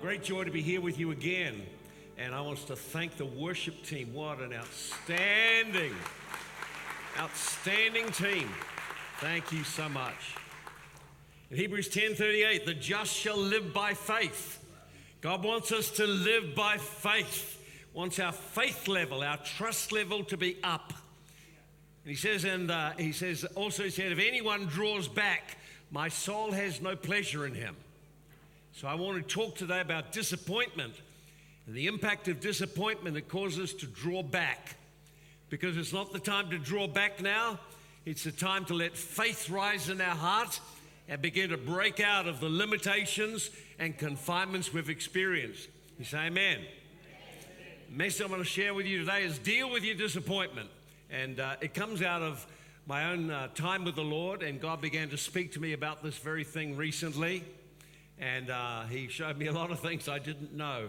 Great joy to be here with you again. And I want us to thank the worship team. What an outstanding team. Thank you so much. In Hebrews 10:38, the just shall live by faith. God wants us to live by faith. Wants our faith level, our trust level to be up. And he says, if anyone draws back, my soul has no pleasure in him. So I want to talk today about disappointment and the impact of disappointment that causes us to draw back. Because it's not the time to draw back now. It's the time to let faith rise in our heart and begin to break out of the limitations and confinements we've experienced. You say amen. The message I'm going to share with you today is deal with your disappointment. And it comes out of my own time with the Lord, and God began to speak to me about this very thing recently. And he showed me a lot of things I didn't know.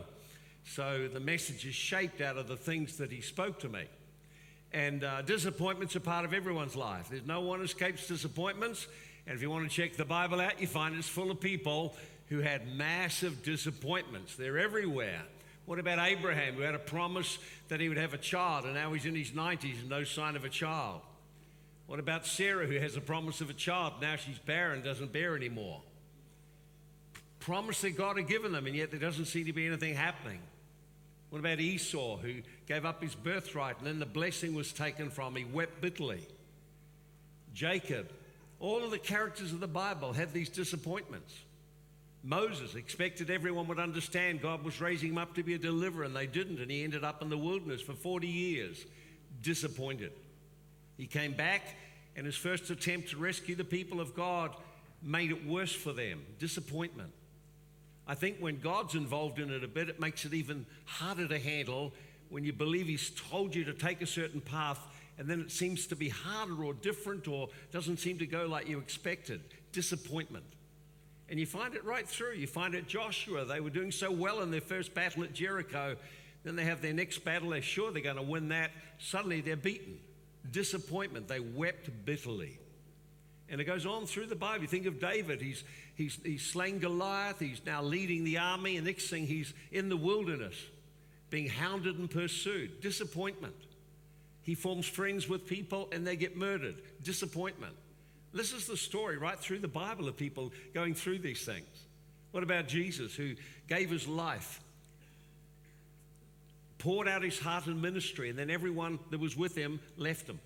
So the message is shaped out of the things that he spoke to me. And disappointments are part of everyone's life. There's no one escapes disappointments. And if you want to check the Bible out, you find it's full of people who had massive disappointments. They're everywhere. What about Abraham, who had a promise that he would have a child, and now he's in his 90s and no sign of a child? What about Sarah, who has a promise of a child, now she's barren, doesn't bear anymore? Promise that God had given them, and yet there doesn't seem to be anything happening. What about Esau, who gave up his birthright and then the blessing was taken from him? He wept bitterly. Jacob. All of the characters of the Bible had these disappointments. Moses expected everyone would understand God was raising him up to be a deliverer, and they didn't, and he ended up in the wilderness for 40 years, disappointed. He came back, and his first attempt to rescue the people of God made it worse for them, disappointment. I think when God's involved in it a bit, it makes it even harder to handle when you believe he's told you to take a certain path and then it seems to be harder or different or doesn't seem to go like you expected. Disappointment. And you find it right through. You find it Joshua. They were doing so well in their first battle at Jericho. Then they have their next battle. They're sure they're going to win that. Suddenly they're beaten. Disappointment. They wept bitterly. And it goes on through the Bible. You think of David. He's slain Goliath. He's now leading the army. And next thing, he's in the wilderness, being hounded and pursued. Disappointment. He forms friends with people, and they get murdered. Disappointment. This is the story right through the Bible of people going through these things. What about Jesus, who gave his life, poured out his heart in ministry, and then everyone that was with him left him?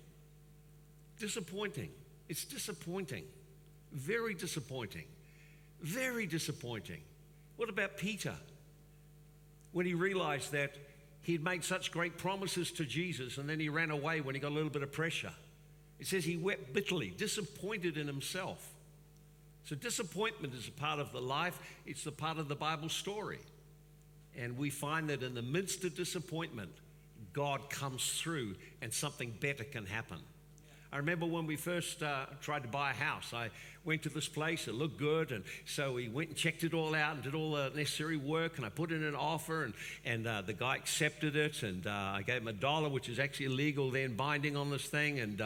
Disappointing. It's disappointing, very disappointing, very disappointing. What about Peter? When he realized that he'd made such great promises to Jesus and then he ran away when he got a little bit of pressure. It says he wept bitterly, disappointed in himself. So disappointment is a part of the life. It's a part of the Bible story. And we find that in the midst of disappointment, God comes through and something better can happen. I remember when we first tried to buy a house, I went to this place, it looked good, and so we went and checked it all out and did all the necessary work, and I put in an offer, and the guy accepted it, and I gave him $1, which is actually illegal then, binding on this thing, and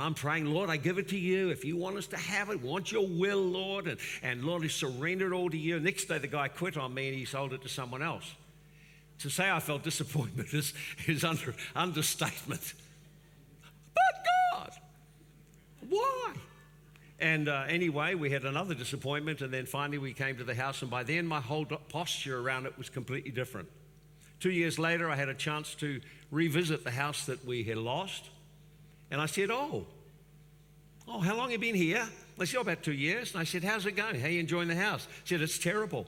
I'm praying, Lord, I give it to you. If you want us to have it, want your will, Lord, and Lord, I surrender it all to you. Next day, the guy quit on me, and he sold it to someone else. To say I felt disappointment is understatement. Why? And anyway, we had another disappointment, and then finally we came to the house, and by then my whole posture around it was completely different. 2 years later, I had a chance to revisit the house that we had lost, and I said, oh, how long have you been here? They said, about 2 years. And I said, how's it going? How are you enjoying the house? He said, it's terrible.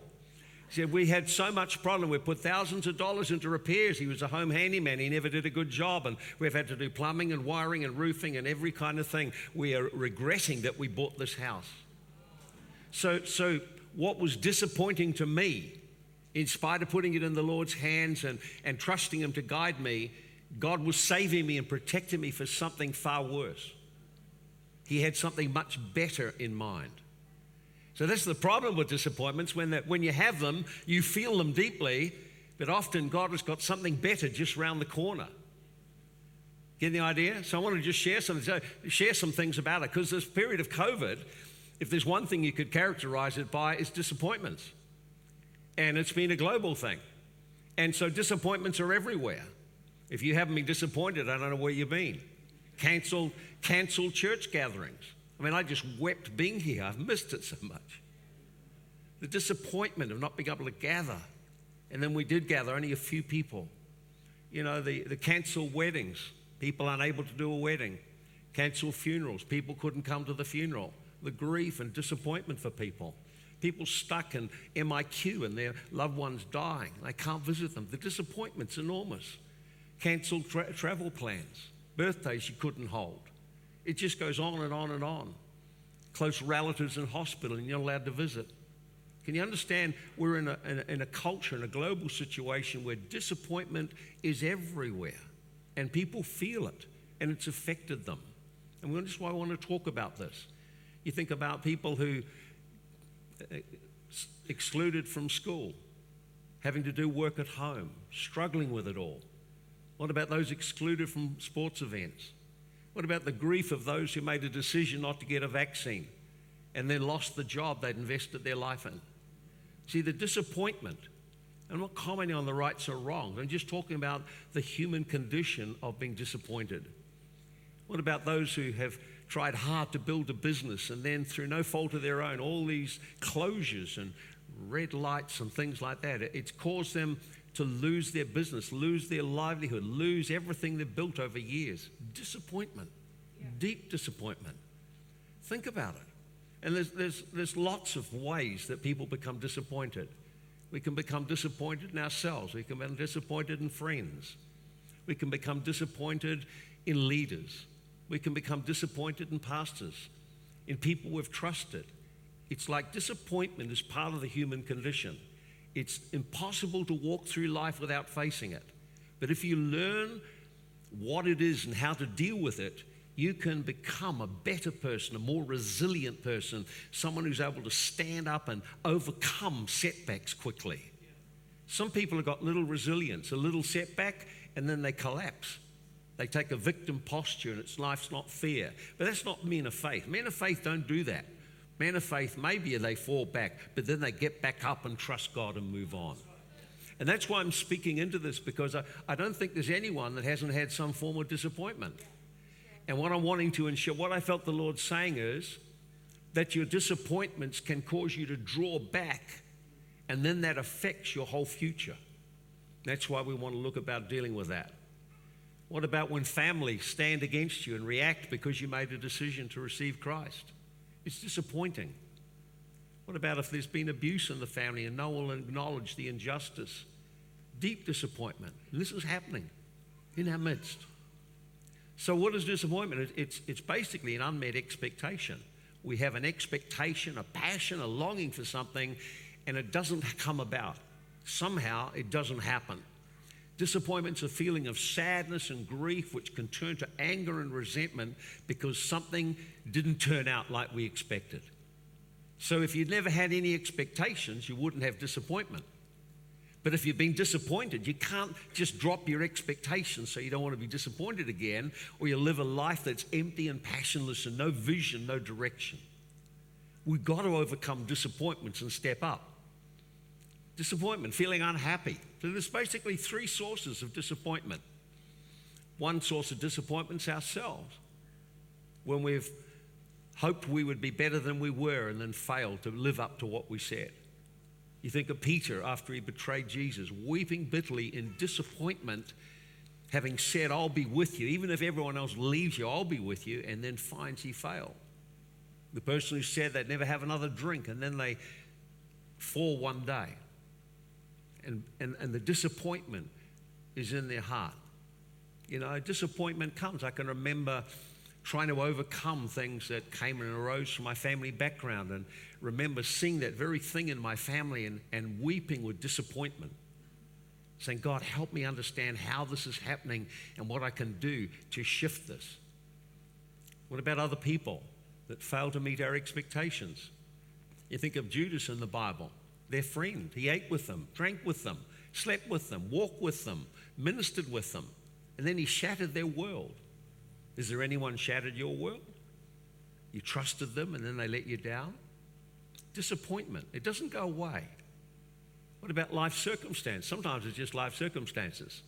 He said, we had so much problem. We put thousands of dollars into repairs. He was a home handyman. He never did a good job. And we've had to do plumbing and wiring and roofing and every kind of thing. We are regretting that we bought this house. So what was disappointing to me, in spite of putting it in the Lord's hands and trusting him to guide me, God was saving me and protecting me for something far worse. He had something much better in mind. So that's the problem with disappointments. When you have them, you feel them deeply, but often God has got something better just around the corner. Get the idea? So I want to just share some things about it, because this period of COVID, if there's one thing you could characterize it by, it's disappointments. and it's been a global thing. And so disappointments are everywhere. If you haven't been disappointed, I don't know where you've been. Cancel church gatherings. I mean, I just wept being here. I've missed it so much. The disappointment of not being able to gather. And then we did gather, only a few people. You know, the canceled weddings. People unable to do a wedding. Canceled funerals. People couldn't come to the funeral. The grief and disappointment for people. People stuck in MIQ and their loved ones dying. They can't visit them. The disappointment's enormous. Canceled travel plans. Birthdays you couldn't hold. It just goes on and on and on. Close relatives in hospital and you're not allowed to visit. Can you understand we're in a culture, in a global situation where disappointment is everywhere and people feel it and it's affected them. And that's why I want to talk about this. You think about people who excluded from school, having to do work at home, struggling with it all. What about those excluded from sports events? What about the grief of those who made a decision not to get a vaccine and then lost the job they'd invested their life in? See, the disappointment, I'm not commenting on the rights or wrongs, I'm just talking about the human condition of being disappointed. What about those who have tried hard to build a business and then through no fault of their own, all these closures and red lights and things like that, it's caused them to lose their business, lose their livelihood, lose everything they've built over years. Disappointment, yeah. Deep disappointment. Think about it. And there's lots of ways that people become disappointed. We can become disappointed in ourselves. We can become disappointed in friends. We can become disappointed in leaders. We can become disappointed in pastors, in people we've trusted. It's like disappointment is part of the human condition. It's impossible to walk through life without facing it. But if you learn what it is and how to deal with it, you can become a better person, a more resilient person, someone who's able to stand up and overcome setbacks quickly. Some people have got little resilience, a little setback, and then they collapse. They take a victim posture and it's life's not fair. But that's not men of faith. Men of faith don't do that. Men of faith, maybe they fall back, but then they get back up and trust God and move on. And that's why I'm speaking into this, because I don't think there's anyone that hasn't had some form of disappointment. And what I'm wanting to ensure, what I felt the Lord saying is that your disappointments can cause you to draw back, and then that affects your whole future. That's why we want to look about dealing with that. What about when family stand against you and react because you made a decision to receive Christ? It's disappointing. What about if there's been abuse in the family and no one will acknowledge the injustice? Deep disappointment. And this is happening in our midst. So what is disappointment? It's basically an unmet expectation. We have an expectation, a passion, a longing for something, and it doesn't come about. Somehow it doesn't happen. Disappointment's a feeling of sadness and grief which can turn to anger and resentment because something didn't turn out like we expected. So if you'd never had any expectations, you wouldn't have disappointment. But if you've been disappointed, you can't just drop your expectations so you don't want to be disappointed again, or you live a life that's empty and passionless and no vision, no direction. We've got to overcome disappointments and step up. Disappointment, feeling unhappy. So there's basically three sources of disappointment. One source of disappointment is ourselves. When we've hoped we would be better than we were and then failed to live up to what we said. You think of Peter after he betrayed Jesus, weeping bitterly in disappointment, having said, I'll be with you. Even if everyone else leaves you, I'll be with you, and then finds he failed. The person who said they'd never have another drink, and then they fall one day. And the disappointment is in their heart. You know, disappointment comes. I can remember trying to overcome things that came and arose from my family background, and remember seeing that very thing in my family and weeping with disappointment, saying, God, help me understand how this is happening and what I can do to shift this. What about other people that fail to meet our expectations? You think of Judas in the Bible. Their friend. He ate with them, drank with them, slept with them, walked with them, ministered with them. And then he shattered their world. Is there anyone shattered your world? You trusted them and then they let you down? Disappointment. It doesn't go away. What about life circumstance? Sometimes it's just life circumstances.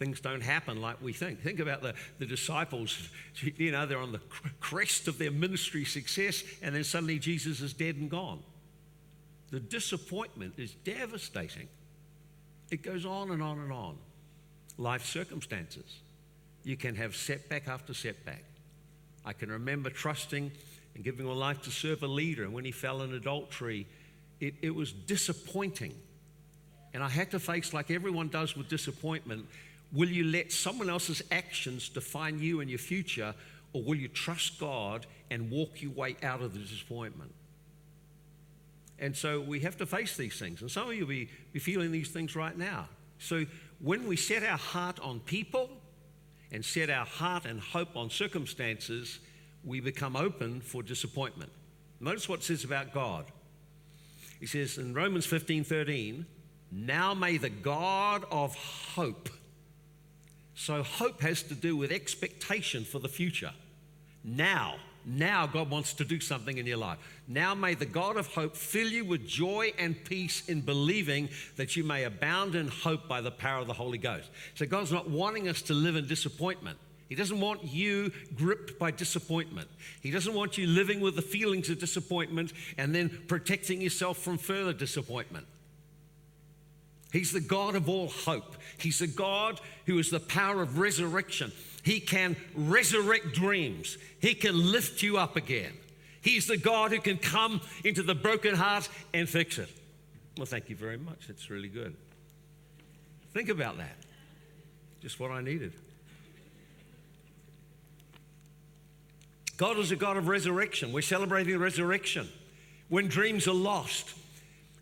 Things don't happen like we think. Think about the disciples. You know, they're on the crest of their ministry success, and then suddenly Jesus is dead and gone. The disappointment is devastating. It goes on and on and on. Life circumstances. You can have setback after setback. I can remember trusting and giving my life to serve a leader, and when he fell in adultery, it was disappointing. And I had to face, like everyone does with disappointment, will you let someone else's actions define you and your future, or will you trust God and walk your way out of the disappointment? And so we have to face these things. And some of you will be feeling these things right now. So when we set our heart on people and set our heart and hope on circumstances, we become open for disappointment. Notice what it says about God. He says in Romans 15:13, now may the God of hope. So hope has to do with expectation for the future. Now God wants to do something in your life. Now may the God of hope fill you with joy and peace in believing, that you may abound in hope by the power of the Holy Ghost. So God's not wanting us to live in disappointment. He doesn't want you gripped by disappointment. He doesn't want you living with the feelings of disappointment and then protecting yourself from further disappointment. He's the God of all hope. He's the God who is the power of resurrection. He can resurrect dreams. He can lift you up again. He's the God who can come into the broken heart and fix it. Well, thank you very much. It's really good. Think about that. Just what I needed. God is a God of resurrection. We're celebrating resurrection. When dreams are lost,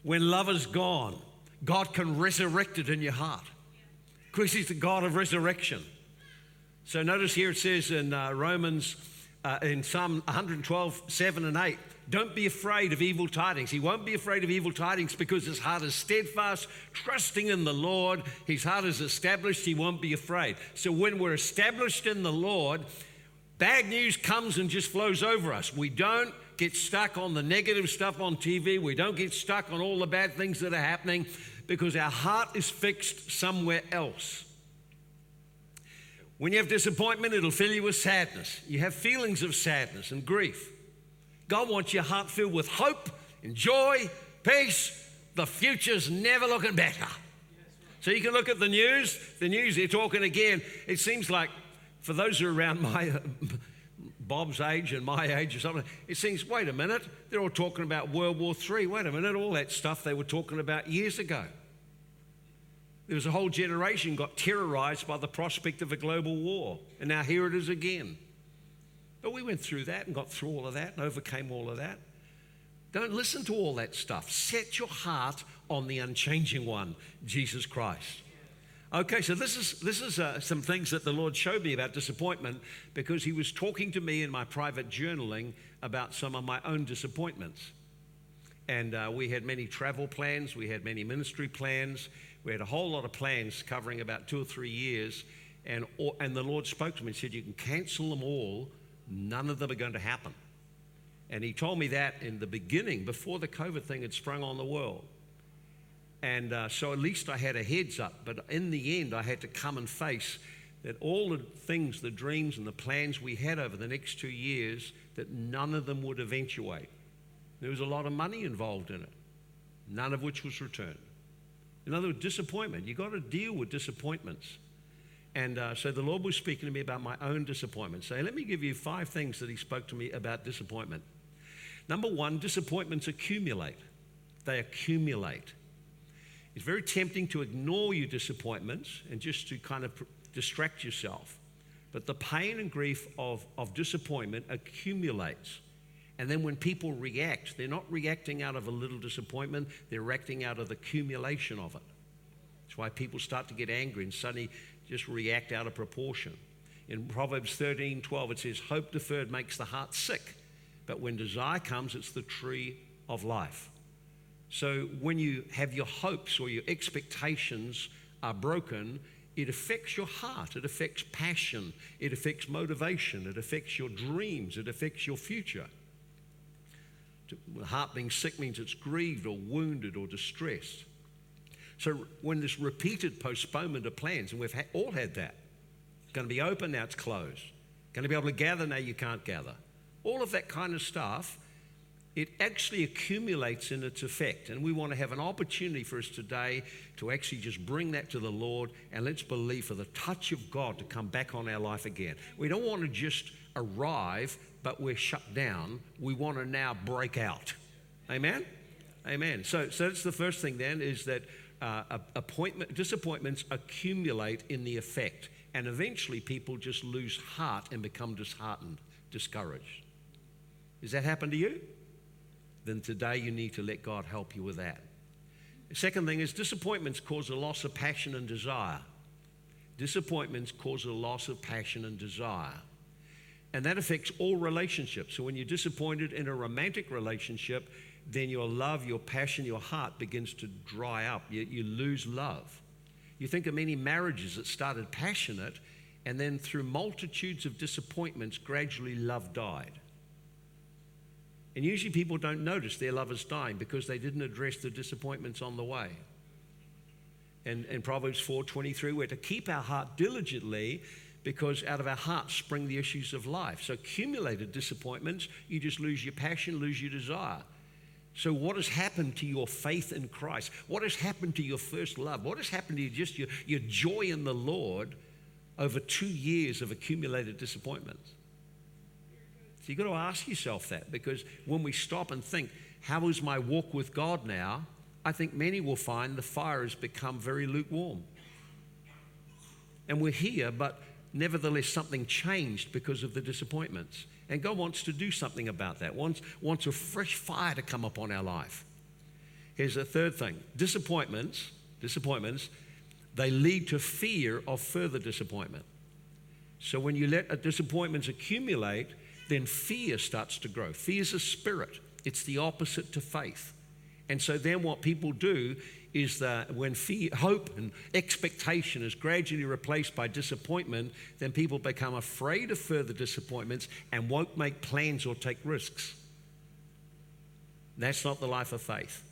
when love is gone, God can resurrect it in your heart, because he's the God of resurrection. So notice here it says in Romans, in Psalm 112, 7 and 8, don't be afraid of evil tidings. He won't be afraid of evil tidings because his heart is steadfast, trusting in the Lord. His heart is established. He won't be afraid. So when we're established in the Lord, bad news comes and just flows over us. We don't get stuck on the negative stuff on TV. We don't get stuck on all the bad things that are happening, because our heart is fixed somewhere else. When you have disappointment, it'll fill you with sadness. You have feelings of sadness and grief. God wants your heart filled with hope and joy, peace. The future's never looking better. So you can look at the news. The news, they're talking again. It seems like, for those who are around Bob's age and my age or something, it seems, wait a minute, they're all talking about World War III. Wait a minute, all that stuff they were talking about years ago. There was a whole generation got terrorized by the prospect of a global war, and now here it is again. But we went through that and got through all of that and overcame all of that. Don't listen to all that stuff. Set your heart on the unchanging one, Jesus Christ. Okay, so this is some things that the Lord showed me about disappointment, because he was talking to me in my private journaling about some of my own disappointments. And we had many travel plans. We had many ministry plans. We had a whole lot of plans covering about 2 or 3 years. And the Lord spoke to me and said, you can cancel them all. None of them are going to happen. And he told me that in the beginning, before the COVID thing had sprung on the world. And so at least I had a heads up. But in the end, I had to come and face that all the things, the dreams and the plans we had over the next 2 years, that none of them would eventuate. There was a lot of money involved in it, none of which was returned. In other words, disappointment. You've got to deal with disappointments. And so the Lord was speaking to me about my own disappointment. So let me give you 5 things that he spoke to me about disappointment. Number 1, disappointments accumulate. They accumulate. It's very tempting to ignore your disappointments and just to kind of distract yourself. But the pain and grief of disappointment accumulates. And then when people react, they're not reacting out of a little disappointment, they're reacting out of the accumulation of it. That's why people start to get angry and suddenly just react out of proportion. In Proverbs 13:12, it says, hope deferred makes the heart sick, but when desire comes, it's the tree of life. So when you have your hopes or your expectations are broken, it affects your heart, it affects passion, it affects motivation, it affects your dreams, it affects your future. The heart being sick means it's grieved or wounded or distressed. So when this repeated postponement of plans, and we've all had that, it's going to be open, now it's closed. Going to be able to gather, now you can't gather. All of that kind of stuff, it actually accumulates in its effect. And we want to have an opportunity for us today to actually just bring that to the Lord, and let's believe for the touch of God to come back on our life again. We don't want to just arrive, but we're shut down. We want to now break out. Amen? Amen. So that's the first thing then, is that disappointments accumulate in the effect. And eventually people just lose heart and become disheartened, discouraged. Does that happen to you? Then today you need to let God help you with that. The second thing is disappointments cause a loss of passion and desire. Disappointments cause a loss of passion and desire. And that affects all relationships. So when you're disappointed in a romantic relationship, then your love, your passion, your heart begins to dry up. You lose love. You think of many marriages that started passionate, and then through multitudes of disappointments, gradually love died. And usually people don't notice their love is dying because they didn't address the disappointments on the way. And in Proverbs 4:23, we're to keep our heart diligently, because out of our hearts spring the issues of life. So accumulated disappointments, you just lose your passion, lose your desire. So what has happened to your faith in Christ? What has happened to your first love? What has happened to your joy in the Lord over 2 years of accumulated disappointments? So you've got to ask yourself that, because when we stop and think, how is my walk with God now? I think many will find the fire has become very lukewarm. And we're here, but nevertheless something changed because of the disappointments. And God wants to do something about that, wants a fresh fire to come upon our life. Here's the third thing. Disappointments, they lead to fear of further disappointment. So when you let disappointments accumulate, then fear starts to grow. Fear is a spirit. It's the opposite to faith. And so then what people do is that when fear, hope and expectation is gradually replaced by disappointment, then people become afraid of further disappointments and won't make plans or take risks. That's not the life of faith.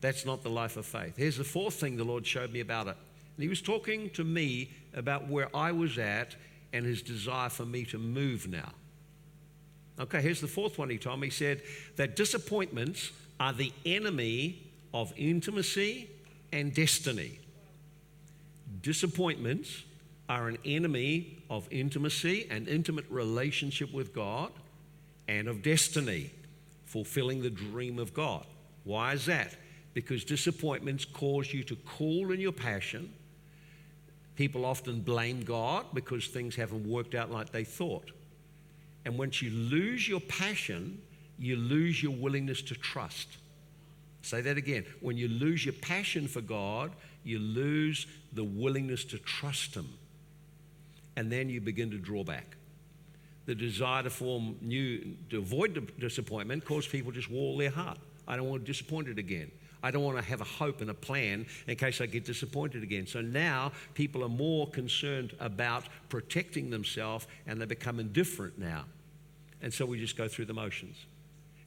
That's not the life of faith. Here's the fourth thing the Lord showed me about it. And he was talking to me about where I was at and his desire for me to move now. Okay, here's the fourth one he told me. He said that disappointments are the enemy of intimacy and destiny. Disappointments are an enemy of intimacy and intimate relationship with God, and of destiny, fulfilling the dream of God. Why is that? Because disappointments cause you to cool in your passion. People often blame God because things haven't worked out like they thought. And once you lose your passion, you lose your willingness to trust. Say that again. When you lose your passion for God, you lose the willingness to trust him. And then you begin to draw back. The desire to avoid disappointment caused people just wall their heart. I don't want to be disappointed again. I don't want to have a hope and a plan in case I get disappointed again. So now people are more concerned about protecting themselves, and they become indifferent now. And so we just go through the motions.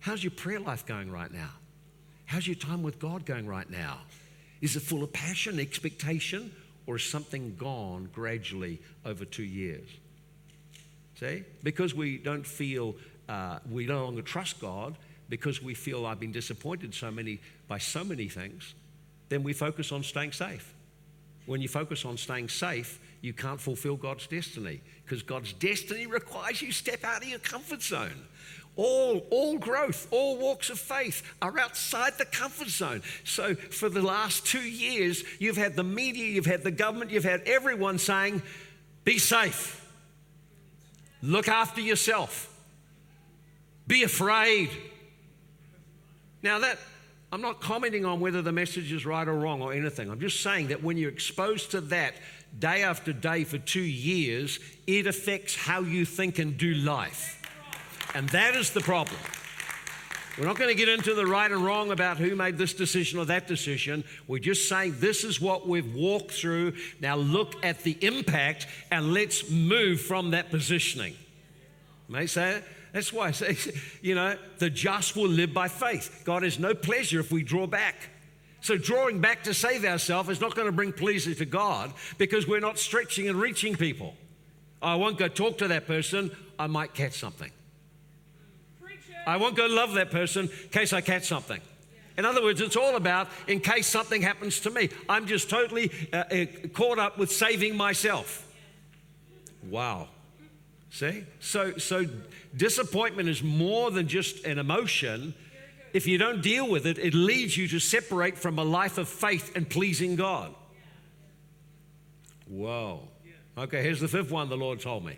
How's your prayer life going right now? How's your time with God going right now? Is it full of passion, expectation, or is something gone gradually over 2 years? See? Because we don't feel, we no longer trust God, because we feel I've been disappointed by so many things, then we focus on staying safe. When you focus on staying safe, you can't fulfill God's destiny, because God's destiny requires you step out of your comfort zone. All growth, all walks of faith are outside the comfort zone. So for the last 2 years, you've had the media, you've had the government, you've had everyone saying, be safe. Look after yourself. Be afraid. Now that, I'm not commenting on whether the message is right or wrong or anything. I'm just saying that when you're exposed to that day after day for 2 years, it affects how you think and do life. And that is the problem. We're not going to get into the right and wrong about who made this decision or that decision. We're just saying this is what we've walked through. Now look at the impact, and let's move from that positioning. May I say it? That's why I say, the just will live by faith. God has no pleasure if we draw back. So drawing back to save ourselves is not going to bring pleasure to God because we're not stretching and reaching people. I won't go talk to that person. I might catch something. I won't go love that person in case I catch something. In other words, it's all about in case something happens to me. I'm just totally caught up with saving myself. Wow. See? So disappointment is more than just an emotion. If you don't deal with it, it leads you to separate from a life of faith and pleasing God. Whoa. Okay, here's the fifth one the Lord told me.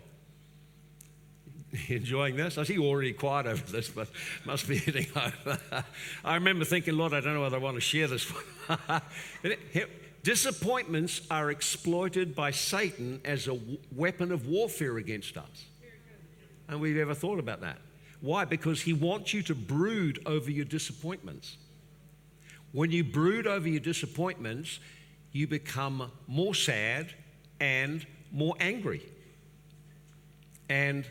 Enjoying this? I see you're already quiet over this, but must be hitting home. I remember thinking, Lord, I don't know whether I want to share this one. Disappointments are exploited by Satan as a weapon of warfare against us. And we've ever thought about that. Why? Because he wants you to brood over your disappointments. When you brood over your disappointments, you become more sad and more angry. And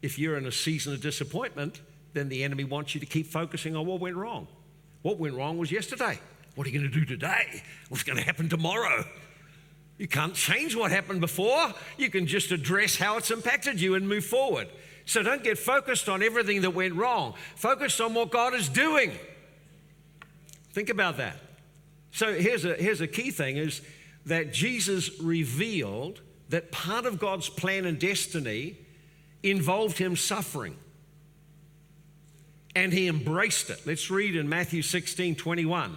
if you're in a season of disappointment, then the enemy wants you to keep focusing on what went wrong. What went wrong was yesterday. What are you going to do today? What's going to happen tomorrow? You can't change what happened before. You can just address how it's impacted you and move forward. So don't get focused on everything that went wrong. Focus on what God is doing. Think about that. So here's a key thing is that Jesus revealed that part of God's plan and destiny involved him suffering. And he embraced it. Let's read in Matthew 16:21.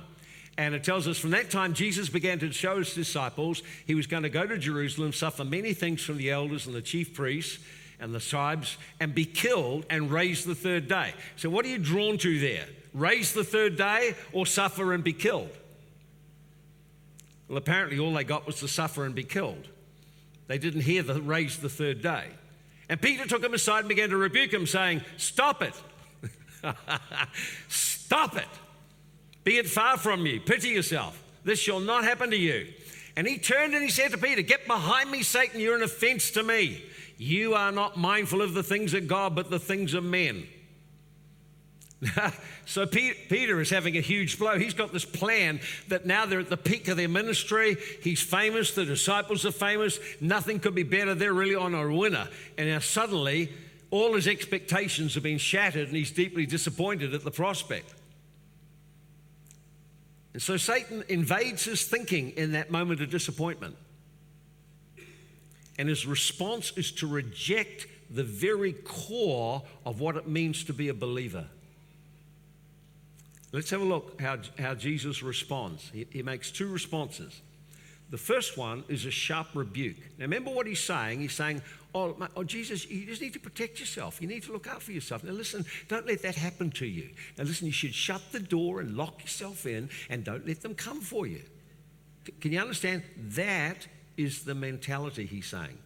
And it tells us, from that time, Jesus began to show his disciples he was going to go to Jerusalem, suffer many things from the elders and the chief priests and the scribes, and be killed and raised the third day. So what are you drawn to there? Raise the third day or suffer and be killed? Well, apparently all they got was to suffer and be killed. They didn't hear the raise the third day. And Peter took him aside and began to rebuke him, saying, stop it. Stop it. Be it far from you. Pity yourself. This shall not happen to you. And he turned and he said to Peter, get behind me, Satan. You're an offense to me. You are not mindful of the things of God, but the things of men. So Peter is having a huge blow. He's got this plan that now they're at the peak of their ministry. He's famous. The disciples are famous. Nothing could be better. They're really on a winner. And now suddenly all his expectations have been shattered and he's deeply disappointed at the prospect. And so Satan invades his thinking in that moment of disappointment. And his response is to reject the very core of what it means to be a believer. Let's have a look how Jesus responds. He makes two responses. The first one is a sharp rebuke. Now remember what he's saying. He's saying, oh, Jesus, you just need to protect yourself. You need to look out for yourself. Now listen, don't let that happen to you. Now listen, you should shut the door and lock yourself in and don't let them come for you. Can you understand? That is the mentality he's saying.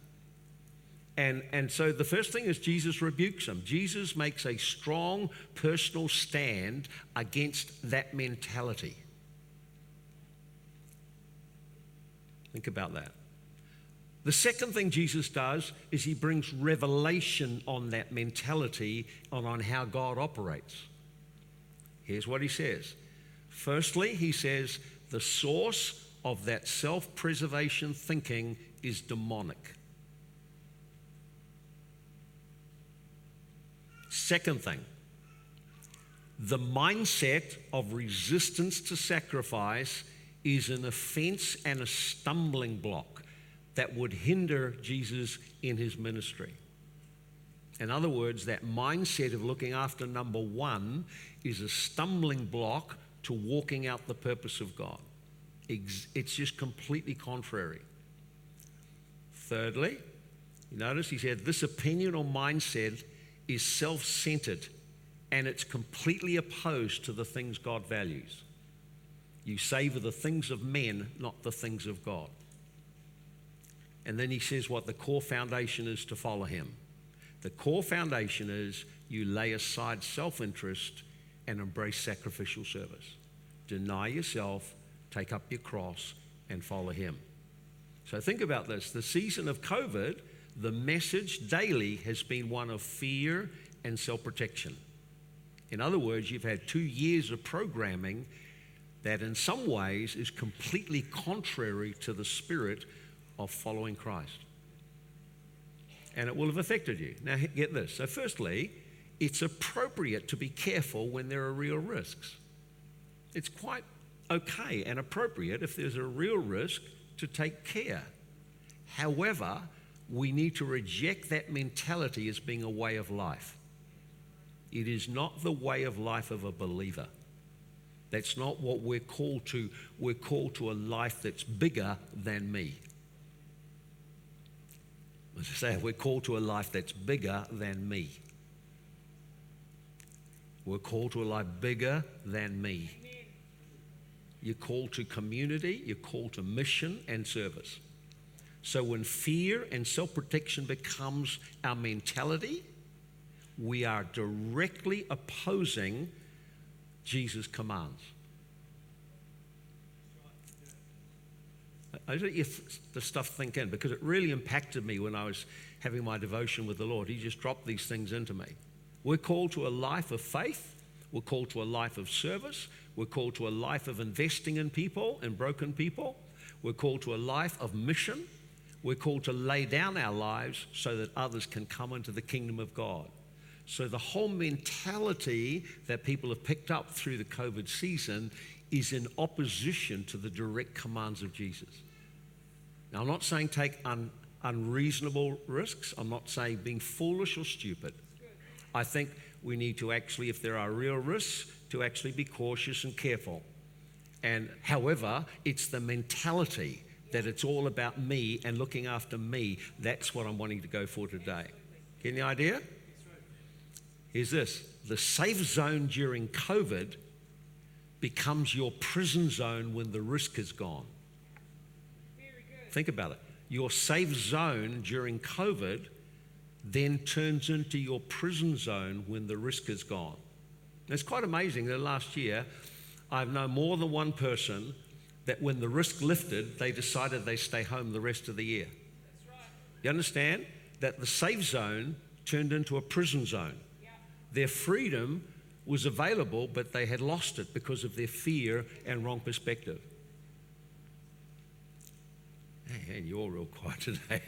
And so the first thing is Jesus rebukes him. Jesus makes a strong personal stand against that mentality. Think about that. The second thing Jesus does is he brings revelation on that mentality and on how God operates. Here's what he says. Firstly, he says the source of that self-preservation thinking is demonic. Second thing, the mindset of resistance to sacrifice is an offense and a stumbling block that would hinder Jesus in his ministry. In other words, that mindset of looking after number one is a stumbling block to walking out the purpose of God. It's just completely contrary. Thirdly, you notice he said this opinion or mindset is self-centered and it's completely opposed to the things God values. You savor the things of men, not the things of God. And then he says what the core foundation is to follow him. The core foundation is you lay aside self-interest and embrace sacrificial service. Deny yourself, take up your cross and follow him. So think about this. The season of COVID, the message daily has been one of fear and self-protection. In other words, you've had 2 years of programming that in some ways is completely contrary to the spirit of following Christ. And it will have affected you. Now, get this. So firstly, it's appropriate to be careful when there are real risks. It's quite okay and appropriate if there's a real risk to take care. However, we need to reject that mentality as being a way of life. It is not the way of life of a believer. That's not what we're called to. We're called to a life that's bigger than me. As I say, we're called to a life that's bigger than me. We're called to a life bigger than me. You're called to community, you're called to mission and service. So when fear and self-protection becomes our mentality, we are directly opposing Jesus' commands. I let the stuff sink in because it really impacted me when I was having my devotion with the Lord. He just dropped these things into me. We're called to a life of faith. We're called to a life of service. We're called to a life of investing in people and broken people. We're called to a life of mission. We're called to lay down our lives so that others can come into the kingdom of God. So the whole mentality that people have picked up through the COVID season is in opposition to the direct commands of Jesus. Now, I'm not saying take unreasonable risks. I'm not saying being foolish or stupid. I think we need to actually, if there are real risks, to actually be cautious and careful. And however, it's the mentality that it's all about me and looking after me. That's what I'm wanting to go for today. Getting the idea? Here's this. The safe zone during COVID becomes your prison zone when the risk is gone. Very good. Think about it. Your safe zone during COVID then turns into your prison zone when the risk is gone. And it's quite amazing that last year I've known more than one person that when the risk lifted, they decided they stay home the rest of the year. That's right. You understand? That the safe zone turned into a prison zone. Yeah. Their freedom was available, but they had lost it because of their fear and wrong perspective. Man, you're real quiet today.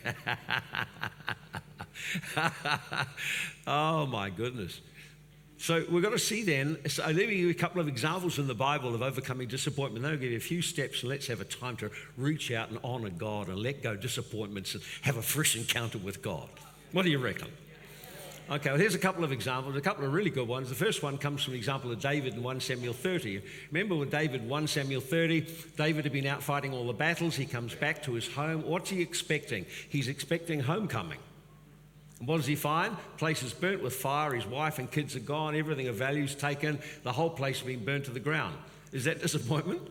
Oh, my goodness. So we've got to see then, so let me give you a couple of examples in the Bible of overcoming disappointment. Then I'll give you a few steps and let's have a time to reach out and honor God and let go disappointments and have a fresh encounter with God. What do you reckon? Okay, well, here's a couple of examples, a couple of really good ones. The first one comes from the example of David in 1 Samuel 30. Remember with David, 1 Samuel 30, David had been out fighting all the battles. He comes back to his home. What's he expecting? He's expecting homecoming. And what does he find? Place is burnt with fire. His wife and kids are gone. Everything of value is taken. The whole place has been burnt to the ground. Is that disappointment?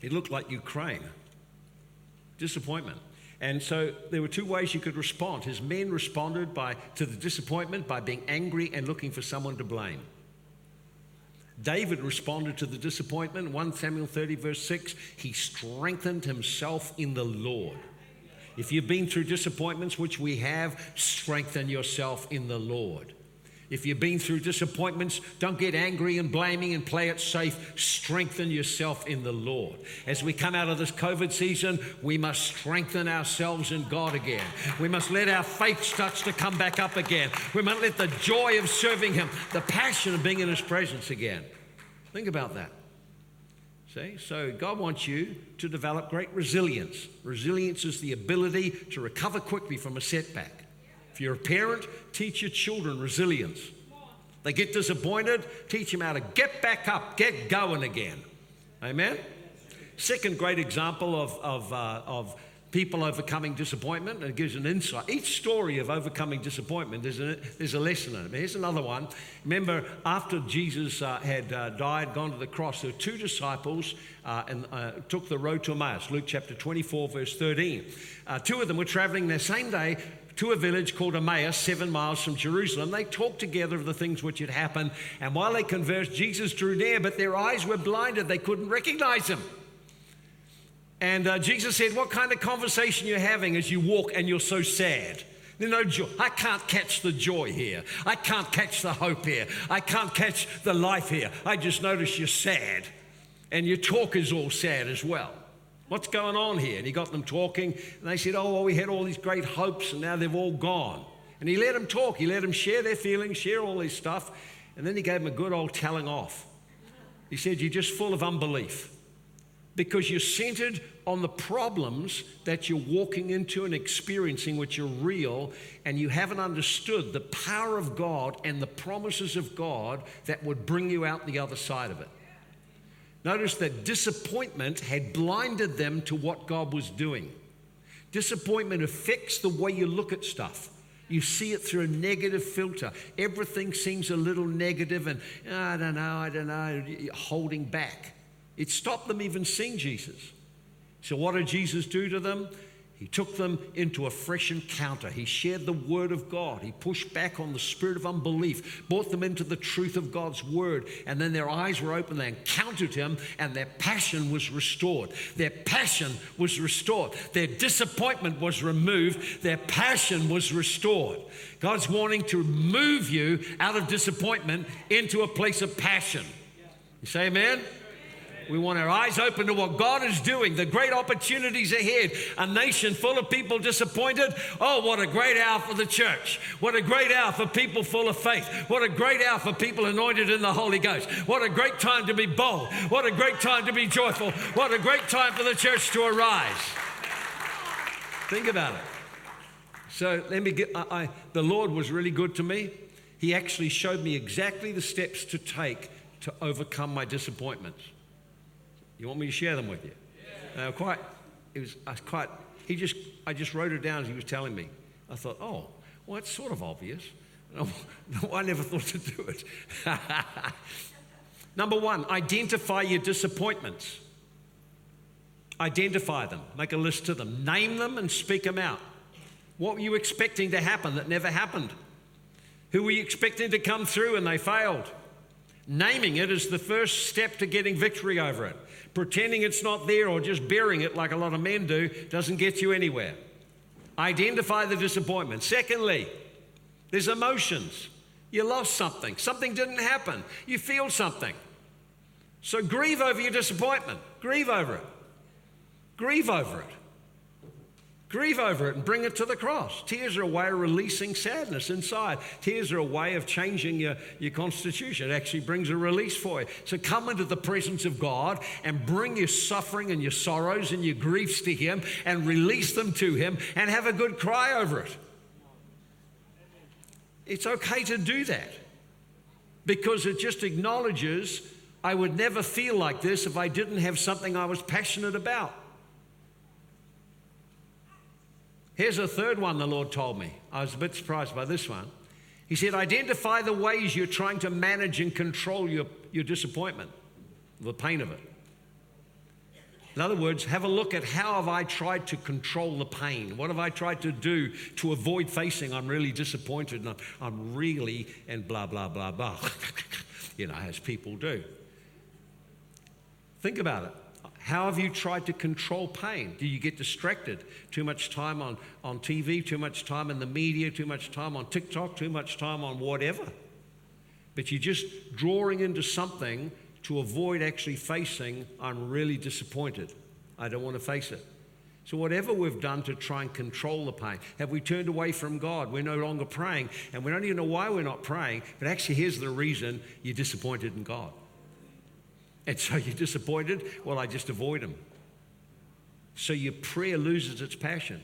It looked like Ukraine. Disappointment. And so there were two ways you could respond. His men responded to the disappointment by being angry and looking for someone to blame. David responded to the disappointment. 1 Samuel 30 verse 6, he strengthened himself in the Lord. If you've been through disappointments, which we have, strengthen yourself in the Lord. If you've been through disappointments, don't get angry and blaming and play it safe. Strengthen yourself in the Lord. As we come out of this COVID season, we must strengthen ourselves in God again. We must let our faith starts to come back up again. We must let the joy of serving Him, the passion of being in His presence again. Think about that. See? So God wants you to develop great resilience. Resilience is the ability to recover quickly from a setback. If you're a parent, teach your children resilience. They get disappointed, teach them how to get back up, get going again. Amen? Second great example of people overcoming disappointment, and it gives an insight. Each story of overcoming disappointment, there's a lesson in it. Here's another one. Remember, after Jesus had died, gone to the cross, there were two disciples and took the road to Emmaus. Luke chapter 24, verse 13. Two of them were traveling the same day to a village called Emmaus, 7 miles from Jerusalem. They talked together of the things which had happened. And while they conversed, Jesus drew near, but their eyes were blinded. They couldn't recognize him. And Jesus said, "What kind of conversation you're having as you walk and you're so sad?" no joy. I can't catch the joy here. I can't catch the hope here. I can't catch the life here. I just notice you're sad, and your talk is all sad as well. What's going on here? And he got them talking, and they said, oh, well, we had all these great hopes, and now they've all gone. And he let them talk. He let them share their feelings, share all this stuff, and then he gave them a good old telling off. He said, you're just full of unbelief because you're centered on the problems that you're walking into and experiencing, which are real, and you haven't understood the power of God and the promises of God that would bring you out the other side of it. Notice that disappointment had blinded them to what God was doing. Disappointment affects the way you look at stuff. You see it through a negative filter. Everything seems a little negative and, oh, I don't know, holding back. It stopped them even seeing Jesus. So what did Jesus do to them? He took them into a fresh encounter. He shared the word of God. He pushed back on the spirit of unbelief, brought them into the truth of God's word, and then their eyes were open. They encountered him, and their passion was restored. Their passion was restored. Their disappointment was removed. Their passion was restored. God's wanting to move you out of disappointment into a place of passion. You say amen? We want our eyes open to what God is doing, the great opportunities ahead. A nation full of people disappointed. Oh, what a great hour for the church. What a great hour for people full of faith. What a great hour for people anointed in the Holy Ghost. What a great time to be bold. What a great time to be joyful. What a great time for the church to arise. Think about it. So let me get, the Lord was really good to me. He actually showed me exactly the steps to take to overcome my disappointments. You want me to share them with you? Yeah. I just wrote it down as he was telling me. I thought, oh, well, it's sort of obvious. I never thought to do it. Number one, identify your disappointments. Identify them. Make a list of them. Name them and speak them out. What were you expecting to happen that never happened? Who were you expecting to come through and they failed? Naming it is the first step to getting victory over it. Pretending it's not there or just burying it like a lot of men do doesn't get you anywhere. Identify the disappointment. Secondly, there's emotions. You lost something. Something didn't happen. You feel something. So grieve over your disappointment. Grieve over it. Grieve over it. Grieve over it and bring it to the cross. Tears are a way of releasing sadness inside. Tears are a way of changing your constitution. It actually brings a release for you. So come into the presence of God and bring your suffering and your sorrows and your griefs to him and release them to him and have a good cry over it. It's okay to do that because it just acknowledges I would never feel like this if I didn't have something I was passionate about. Here's a third one the Lord told me. I was a bit surprised by this one. He said, identify the ways you're trying to manage and control your disappointment, the pain of it. In other words, have a look at how have I tried to control the pain? What have I tried to do to avoid facing I'm really disappointed and I'm really and blah, blah, blah, blah, as people do. Think about it. How have you tried to control pain? Do you get distracted? Too much time on TV, too much time in the media, too much time on TikTok, too much time on whatever. But you're just drawing into something to avoid actually facing, I'm really disappointed. I don't want to face it. So whatever we've done to try and control the pain, have we turned away from God? We're no longer praying, and we don't even know why we're not praying, but actually here's the reason: you're disappointed in God. And so you're disappointed, well, I just avoid them. So your prayer loses its passion.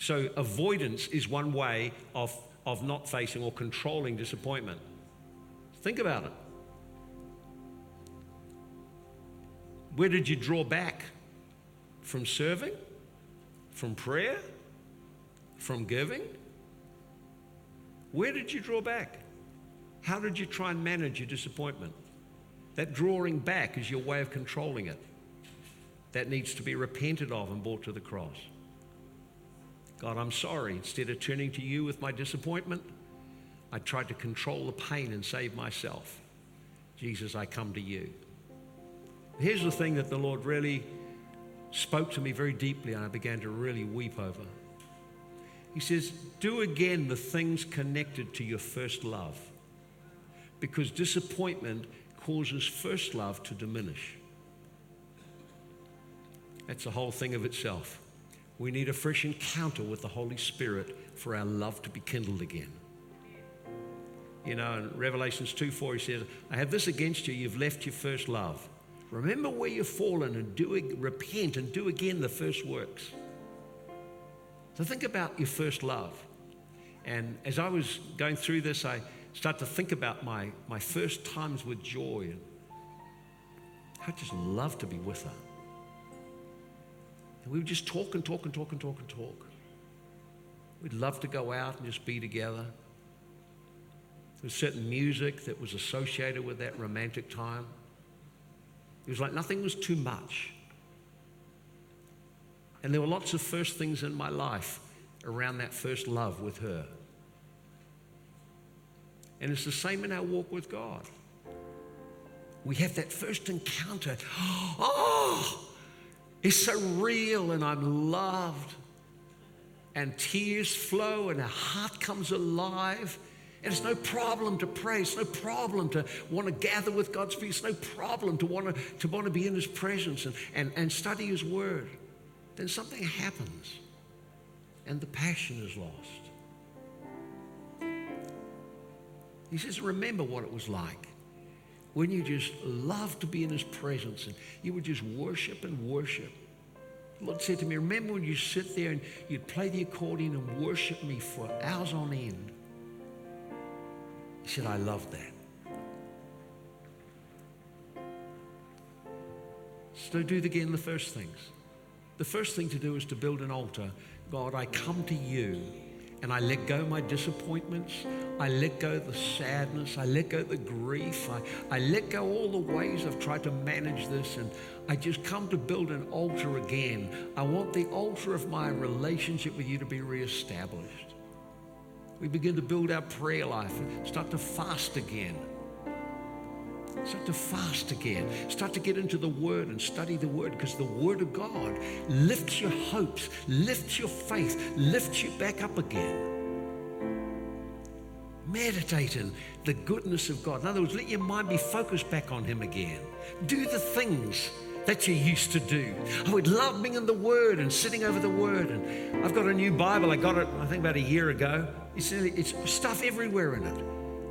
So avoidance is one way of not facing or controlling disappointment. Think about it. Where did you draw back? From serving? From prayer? From giving? Where did you draw back? How did you try and manage your disappointment? That drawing back is your way of controlling it. That needs to be repented of and brought to the cross. God, I'm sorry. Instead of turning to you with my disappointment, I tried to control the pain and save myself. Jesus, I come to you. Here's the thing that the Lord really spoke to me very deeply and I began to really weep over. He says, do again the things connected to your first love, because disappointment causes first love to diminish. That's a whole thing of itself. We need a fresh encounter with the Holy Spirit for our love to be kindled again. You know, in Revelations 2:4, he says, I have this against you, you've left your first love. Remember where you've fallen and repent and do again the first works. So think about your first love. And as I was going through this, I started to think about my first times with Joy. And I just love to be with her. And we would just talk. We'd love to go out and just be together. There was certain music that was associated with that romantic time. It was like nothing was too much. And there were lots of first things in my life around that first love with her. And it's the same in our walk with God. We have that first encounter. Oh, it's so real, and I'm loved. And tears flow, and our heart comes alive. And it's no problem to pray. It's no problem to want to gather with God's people. It's no problem to want to be in His presence and study His Word. Then something happens, and the passion is lost. He says, remember what it was like when you just loved to be in His presence and you would just worship and worship. The Lord said to me, remember when you sit there and you'd play the accordion and worship me for hours on end? He said, I love that. So do again the first things. The first thing to do is to build an altar. God, I come to you and I let go my disappointments. I let go the sadness. I let go the grief. I let go all the ways I've tried to manage this, and I just come to build an altar again. I want the altar of my relationship with you to be reestablished. We begin to build our prayer life and start to fast again. Start to get into the Word and study the Word, because the Word of God lifts your hopes, lifts your faith, lifts you back up again. Meditate in the goodness of God. In other words, let your mind be focused back on Him again. Do the things that you used to do. I would love being in the Word and sitting over the Word. And I've got a new Bible. I got it, I think, about a year ago. It's stuff everywhere in it.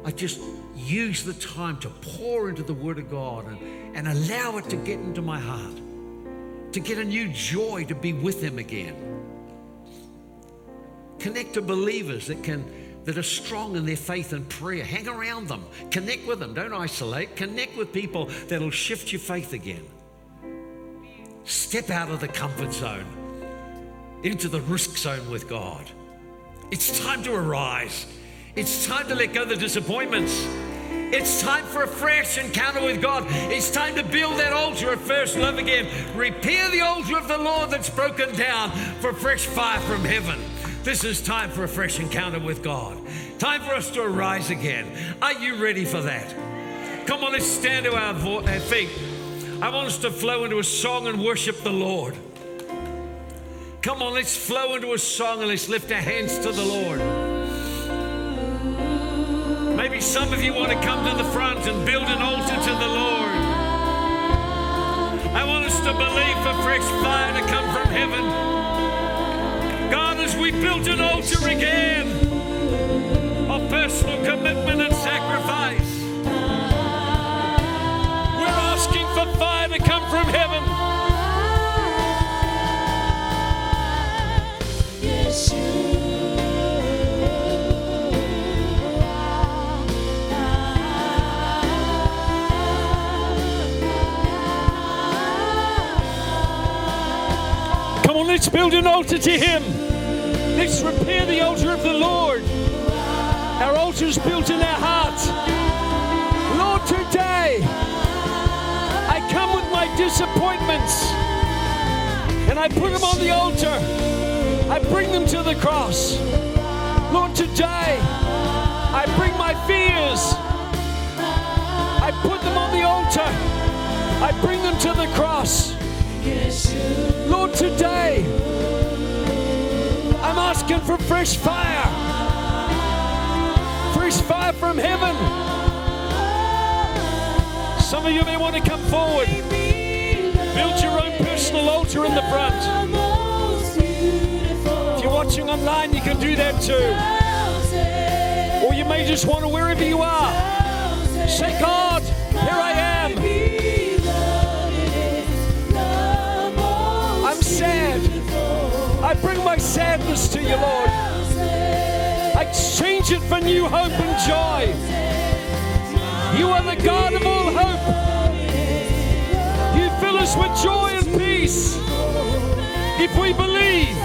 I just use the time to pour into the Word of God and allow it to get into my heart, to get a new joy to be with Him again. Connect to believers that are strong in their faith and prayer. Hang around them. Connect with them. Don't isolate. Connect with people that'll shift your faith again. Step out of the comfort zone into the risk zone with God. It's time to arise. It's time to let go of the disappointments. It's time for a fresh encounter with God. It's time to build that altar of first love again. Repair the altar of the Lord that's broken down for fresh fire from heaven. This is time for a fresh encounter with God. Time for us to arise again. Are you ready for that? Come on, let's stand to our feet. I want us to flow into a song and worship the Lord. Come on, let's flow into a song and let's lift our hands to the Lord. Maybe some of you want to come to the front and build an altar to the Lord. I want us to believe for fresh fire to come from heaven. God, as we build an altar again of personal commitment and sacrifice, we're asking for fire to come from heaven. Yes, come on, let's build an altar to Him. Let's repair the altar of the Lord. Our altar is built in our hearts. Lord, today I come with my disappointments and I put them on the altar. I bring them to the cross. Lord, today, I bring my fears. I put them on the altar. I bring them to the cross. Lord, today, I'm asking for Fresh fire. Fresh fire from heaven. Some of you may want to come forward. Build your own personal altar in the front. If you're watching online, you can do that too. Or you may just want to, wherever you are, say, God, here I am. I'm sad. I bring my sadness to you, Lord. I exchange it for new hope and joy. You are the God of all hope. You fill us with joy and peace if we believe.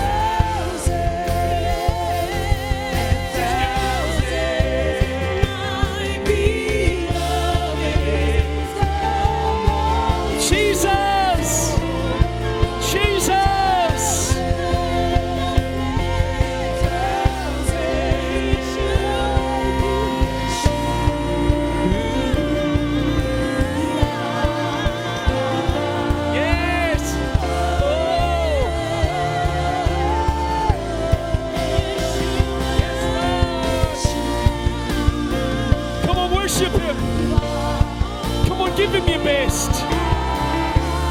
Give him your best.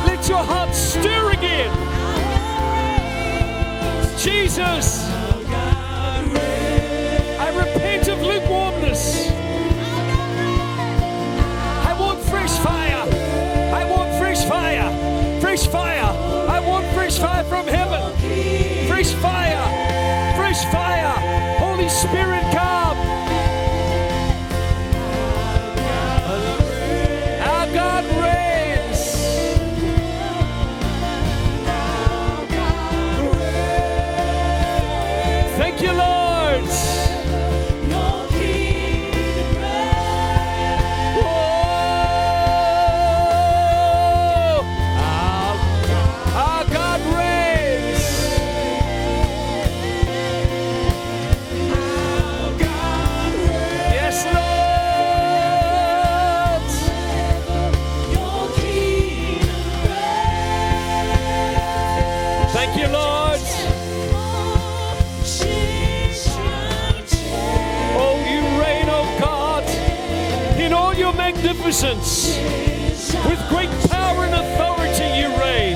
Let your heart stir again. Jesus, I repent of lukewarmness. I want fresh fire. I want fresh fire. Fresh fire. I want fresh fire from heaven. Fresh fire. Fresh fire. Holy Spirit, come. With great power and authority you reign.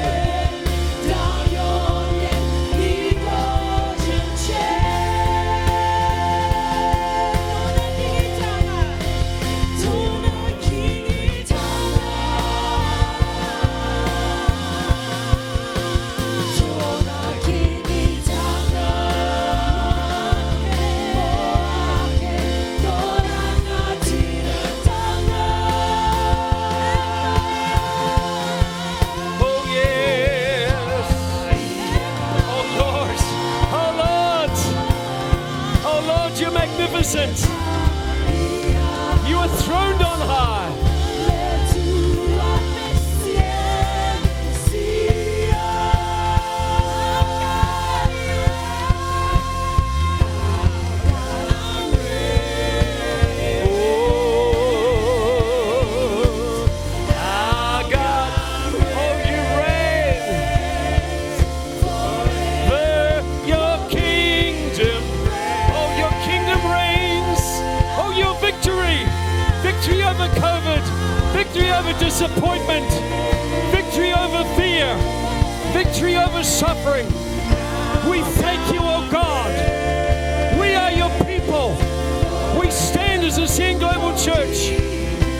You are throned on high. Victory over disappointment, victory over fear, victory over suffering. We thank you, O God. We are your people. We stand as a CN Global Church,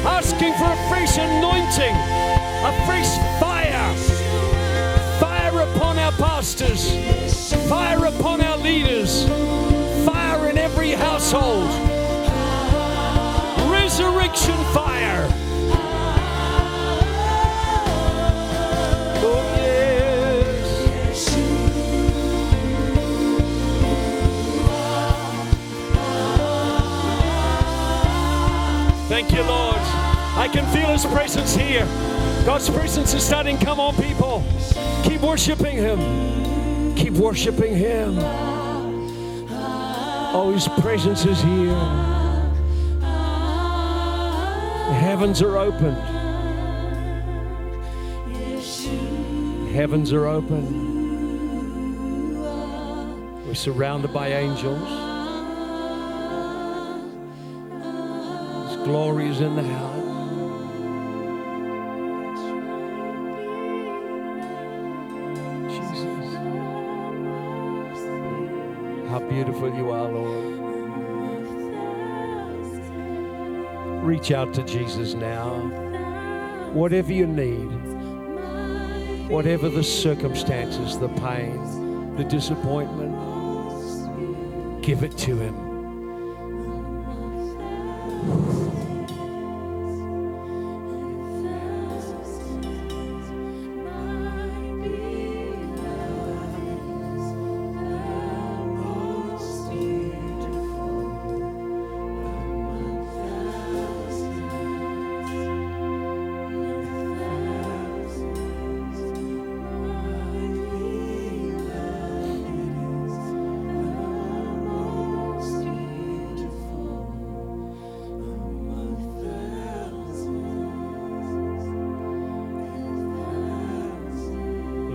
asking for a fresh anointing, a fresh fire. Fire upon our pastors, fire upon our leaders, fire in every household. Resurrection fire. Thank you, Lord. I can feel His presence here. God's presence is starting. Come on, people. Keep worshiping Him. Keep worshiping Him. Oh, His presence is here. The heavens are opened. Heavens are open. We're surrounded by angels. His glory is in the house. Jesus, how beautiful you are, Lord. Reach out to Jesus now. Whatever you need, whatever the circumstances, the pain, the disappointment, give it to him.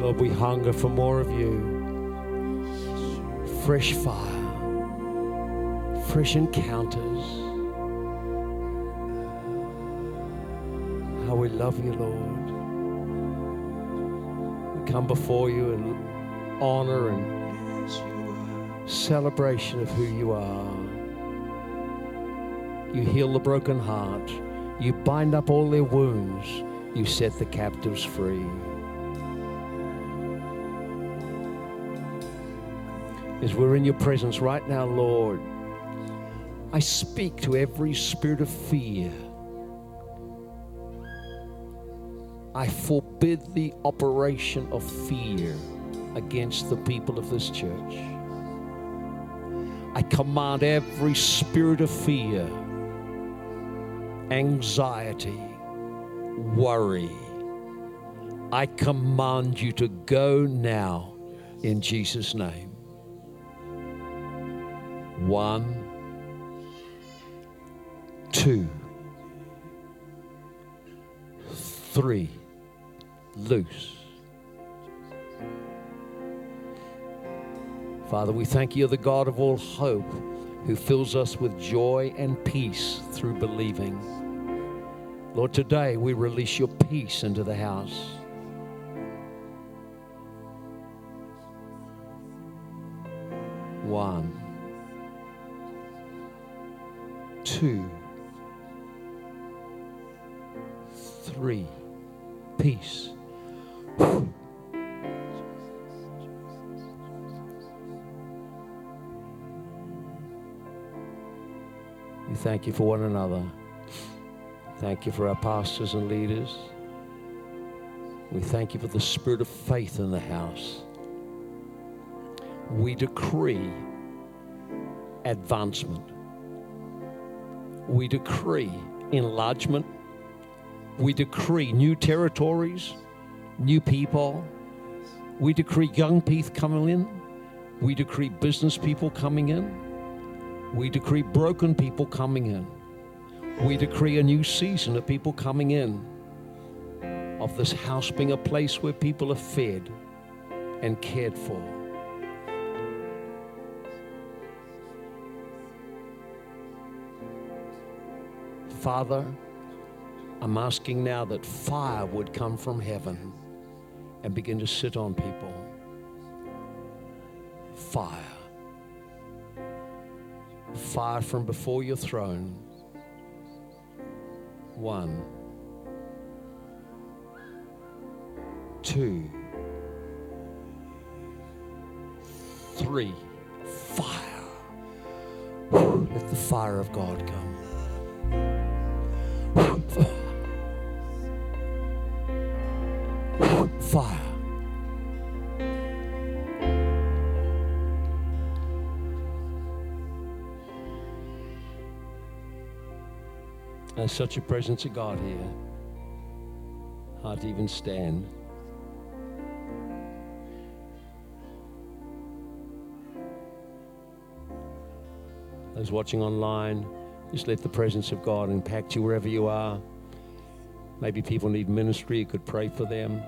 Lord, we hunger for more of you. Fresh fire, fresh encounters. How we love you, Lord. We come before you in honor and celebration of who you are. You heal the broken heart. You bind up all their wounds. You set the captives free. As we're in your presence right now, Lord, I speak to every spirit of fear. I forbid the operation of fear against the people of this church. I command every spirit of fear, anxiety, worry. I command you to go now in Jesus' name. One, two, three, loose. Father, we thank you, you're the God of all hope, who fills us with joy and peace through believing. Lord, today we release your peace into the house. One, two, three, peace. We thank you for one another. Thank you for our pastors and leaders. We thank you for the spirit of faith in the house. We decree advancement. We decree enlargement. We decree new territories, new people. We decree young people coming in. We decree business people coming in. We decree broken people coming in. We decree a new season of people coming in, of this house being a place where people are fed and cared for. Father, I'm asking now that fire would come from heaven and begin to sit on people. Fire. Fire from before your throne. One, two, three, fire. Let the fire of God come. Fire. There's such a presence of God here. Hard to even stand. Those watching online, just let the presence of God impact you wherever you are. Maybe people need ministry, you could pray for them.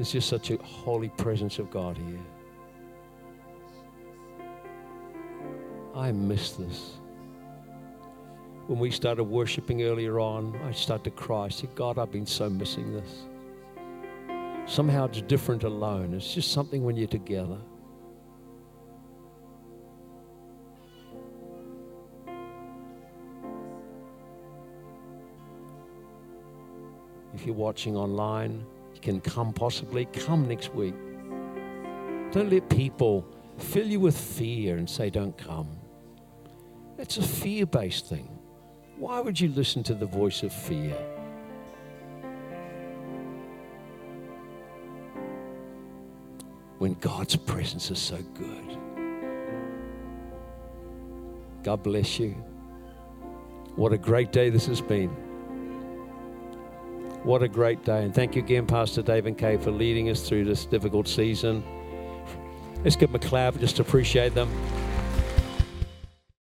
There's just such a holy presence of God here. I miss this. When we started worshiping earlier on, I started to cry. I said, God, I've been so missing this. Somehow it's different alone. It's just something when you're together. If you're watching online, you can come possibly. Come next week. Don't let people fill you with fear and say, don't come. That's a fear-based thing. Why would you listen to the voice of fear? When God's presence is so good. God bless you. What a great day this has been. What a great day. And thank you again, Pastor Dave and Kay, for leading us through this difficult season. Let's give McLeod, just appreciate them.